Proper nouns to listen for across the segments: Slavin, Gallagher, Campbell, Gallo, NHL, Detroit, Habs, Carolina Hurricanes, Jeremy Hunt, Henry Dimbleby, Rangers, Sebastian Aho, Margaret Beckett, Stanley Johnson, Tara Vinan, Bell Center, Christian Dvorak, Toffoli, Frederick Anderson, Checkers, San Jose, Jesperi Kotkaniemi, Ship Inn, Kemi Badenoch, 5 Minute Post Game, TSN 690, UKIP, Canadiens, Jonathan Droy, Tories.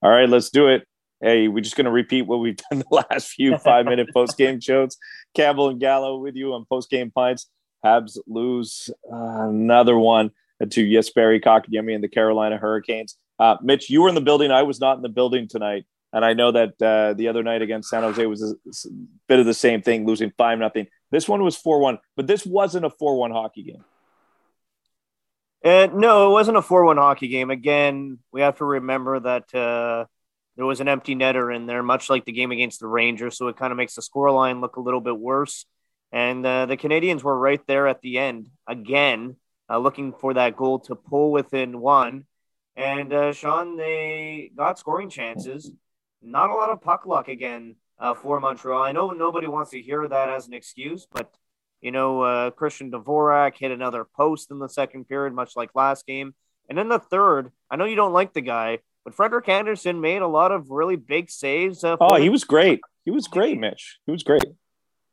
All right, let's do it. Hey, we're just going to repeat what we've done the last few 5-minute post-game shows. Campbell and Gallo with you on post-game pints. Habs lose another one to Jesperi Kotkaniemi and the Carolina Hurricanes. Mitch, you were in the building. I was not in the building tonight. And I know that the other night against San Jose was a bit of the same thing, losing 5-0. This one was 4-1, but this wasn't a 4-1 hockey game. No, it wasn't a 4-1 hockey game. Again, we have to remember that there was an empty netter in there, much like the game against the Rangers, so it kind of makes the scoreline look a little bit worse. And the Canadiens were right there at the end, again, looking for that goal to pull within one. And, Sean, they got scoring chances. Not a lot of puck luck again for Montreal. I know nobody wants to hear that as an excuse, but, you know, Christian Dvorak hit another post in the second period, much like last game. And then the third, I know you don't like the guy, but Frederick Anderson made a lot of really big saves. He was great. He was great, Mitch. He was great.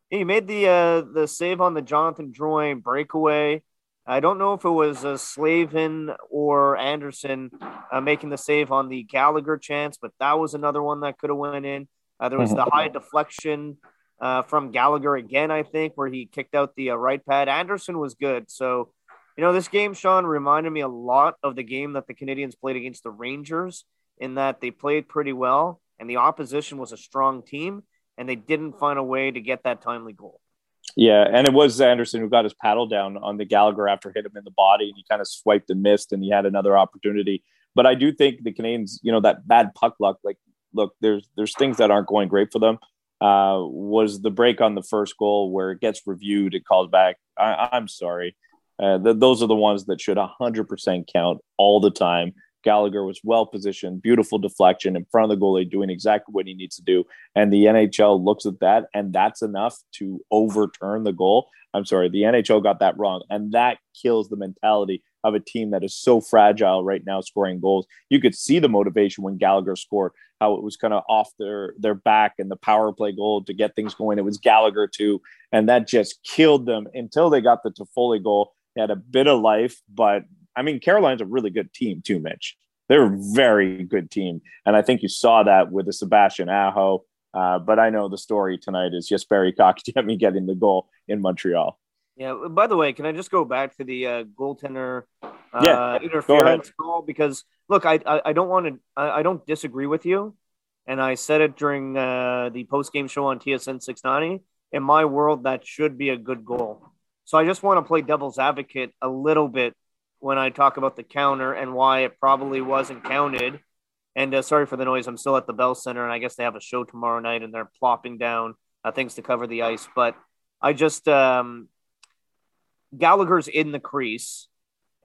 He made the save on the Jonathan Droy breakaway. I don't know if it was Slavin or Anderson making the save on the Gallagher chance, but that was another one that could have went in. There was the high deflection from Gallagher again, I think, where he kicked out the right pad. Anderson was good. So, you know, this game, Sean, reminded me a lot of the game that the Canadiens played against the Rangers in that they played pretty well, and the opposition was a strong team, and they didn't find a way to get that timely goal. Yeah, and it was Anderson who got his paddle down on the Gallagher after hit him in the body, and he kind of swiped and missed, and he had another opportunity. But I do think the Canadiens, you know, that bad puck luck, like, look, there's things that aren't going great for them. Was the break on the first goal where it gets reviewed and called back. I'm sorry. Those are the ones that should 100% count all the time. Gallagher was well-positioned, beautiful deflection in front of the goalie, doing exactly what he needs to do. And the NHL looks at that, and that's enough to overturn the goal. I'm sorry, the NHL got that wrong. And that kills the mentality of a team that is so fragile right now scoring goals. You could see the motivation when Gallagher scored, how it was kind of off their back and the power play goal to get things going. It was Gallagher too, and that just killed them until they got the Toffoli goal. They had a bit of life, but I mean, Carolina's a really good team too, Mitch. They're a very good team. And I think you saw that with the Sebastian Aho. But I know the story tonight is Jesperi Kotkaniemi getting the goal in Montreal. Yeah. By the way, can I just go back to the goaltender interference goal? Because look, I don't disagree with you. And I said it during the post-game show on TSN 690. In my world, that should be a good goal. So I just want to play devil's advocate a little bit when I talk about the counter and why it probably wasn't counted. And sorry for the noise. I'm still at the Bell Center, and I guess they have a show tomorrow night, and they're plopping down things to cover the ice. But I just Gallagher's in the crease,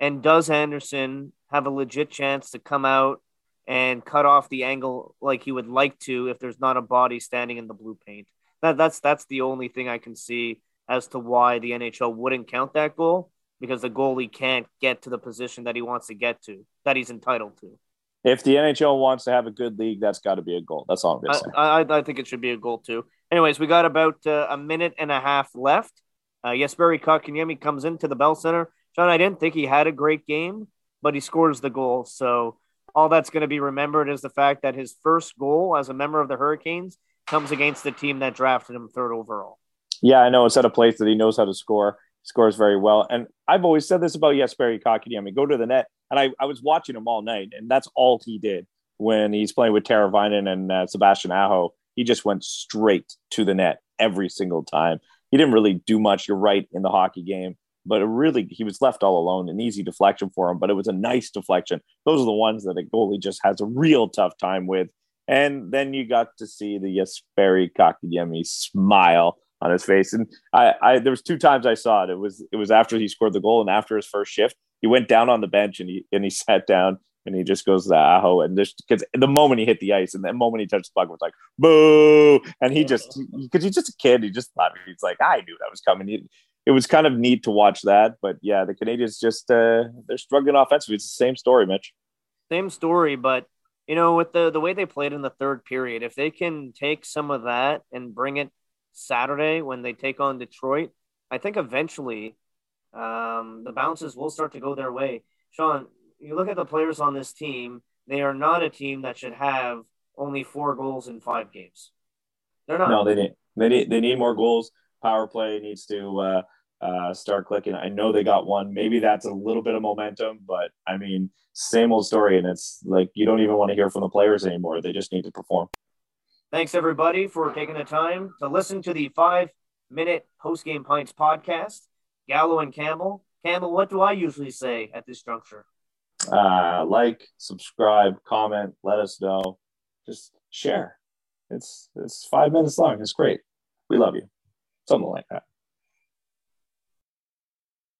and does Anderson have a legit chance to come out and cut off the angle like he would like to if there's not a body standing in the blue paint? That's the only thing I can see as to why the NHL wouldn't count that goal, because the goalie can't get to the position that he wants to get to, that he's entitled to. If the NHL wants to have a good league, that's got to be a goal. That's all I'm going to say. I think it should be a goal too. Anyways, we got about a minute and a half left. Jesperi Kotkaniemi comes into the Bell Center. John, I didn't think he had a great game, but he scores the goal. So all that's going to be remembered is the fact that his first goal as a member of the Hurricanes comes against the team that drafted him third overall. Yeah, I know. It's at a place that he knows how to score. Scores very well. And I've always said this about Jesperi Kotkaniemi, go to the net. And I was watching him all night, and that's all he did when he's playing with Tara Vinan and Sebastian Aho. He just went straight to the net every single time. He didn't really do much, you're right, in the hockey game. But really, he was left all alone, an easy deflection for him. But it was a nice deflection. Those are the ones that a goalie just has a real tough time with. And then you got to see the Jesperi Kotkaniemi smile on his face. And I there was two times I saw it. It was after he scored the goal and after his first shift. He went down on the bench and he sat down, and he just goes to Aho, and just because the moment he hit the ice and the moment he touched the puck, it was like boo. And he just, because he's just a kid, he just thought, he's like, I knew that was coming. It was kind of neat to watch that. But yeah, the Canadiens just they're struggling offensively. It's the same story, Mitch. Same story, but you know, with the way they played in the third period, if they can take some of that and bring it Saturday when they take on Detroit, I think eventually the bounces will start to go their way. Sean, you look at the players on this team, They are not a team that should have only 4 goals in 5 games. They're not. No, they need more goals. Power play needs to start clicking. I know they got one. Maybe that's a little bit of momentum, but I mean, same old story. And it's like, you don't even want to hear from the players anymore. They just need to perform. Thanks everybody for taking the time to listen to the 5-minute post-game pints podcast. Gallo and Campbell. Campbell, what do I usually say at this juncture? Like, subscribe, comment, let us know. Just share. It's 5 minutes long. It's great. We love you. Something like that.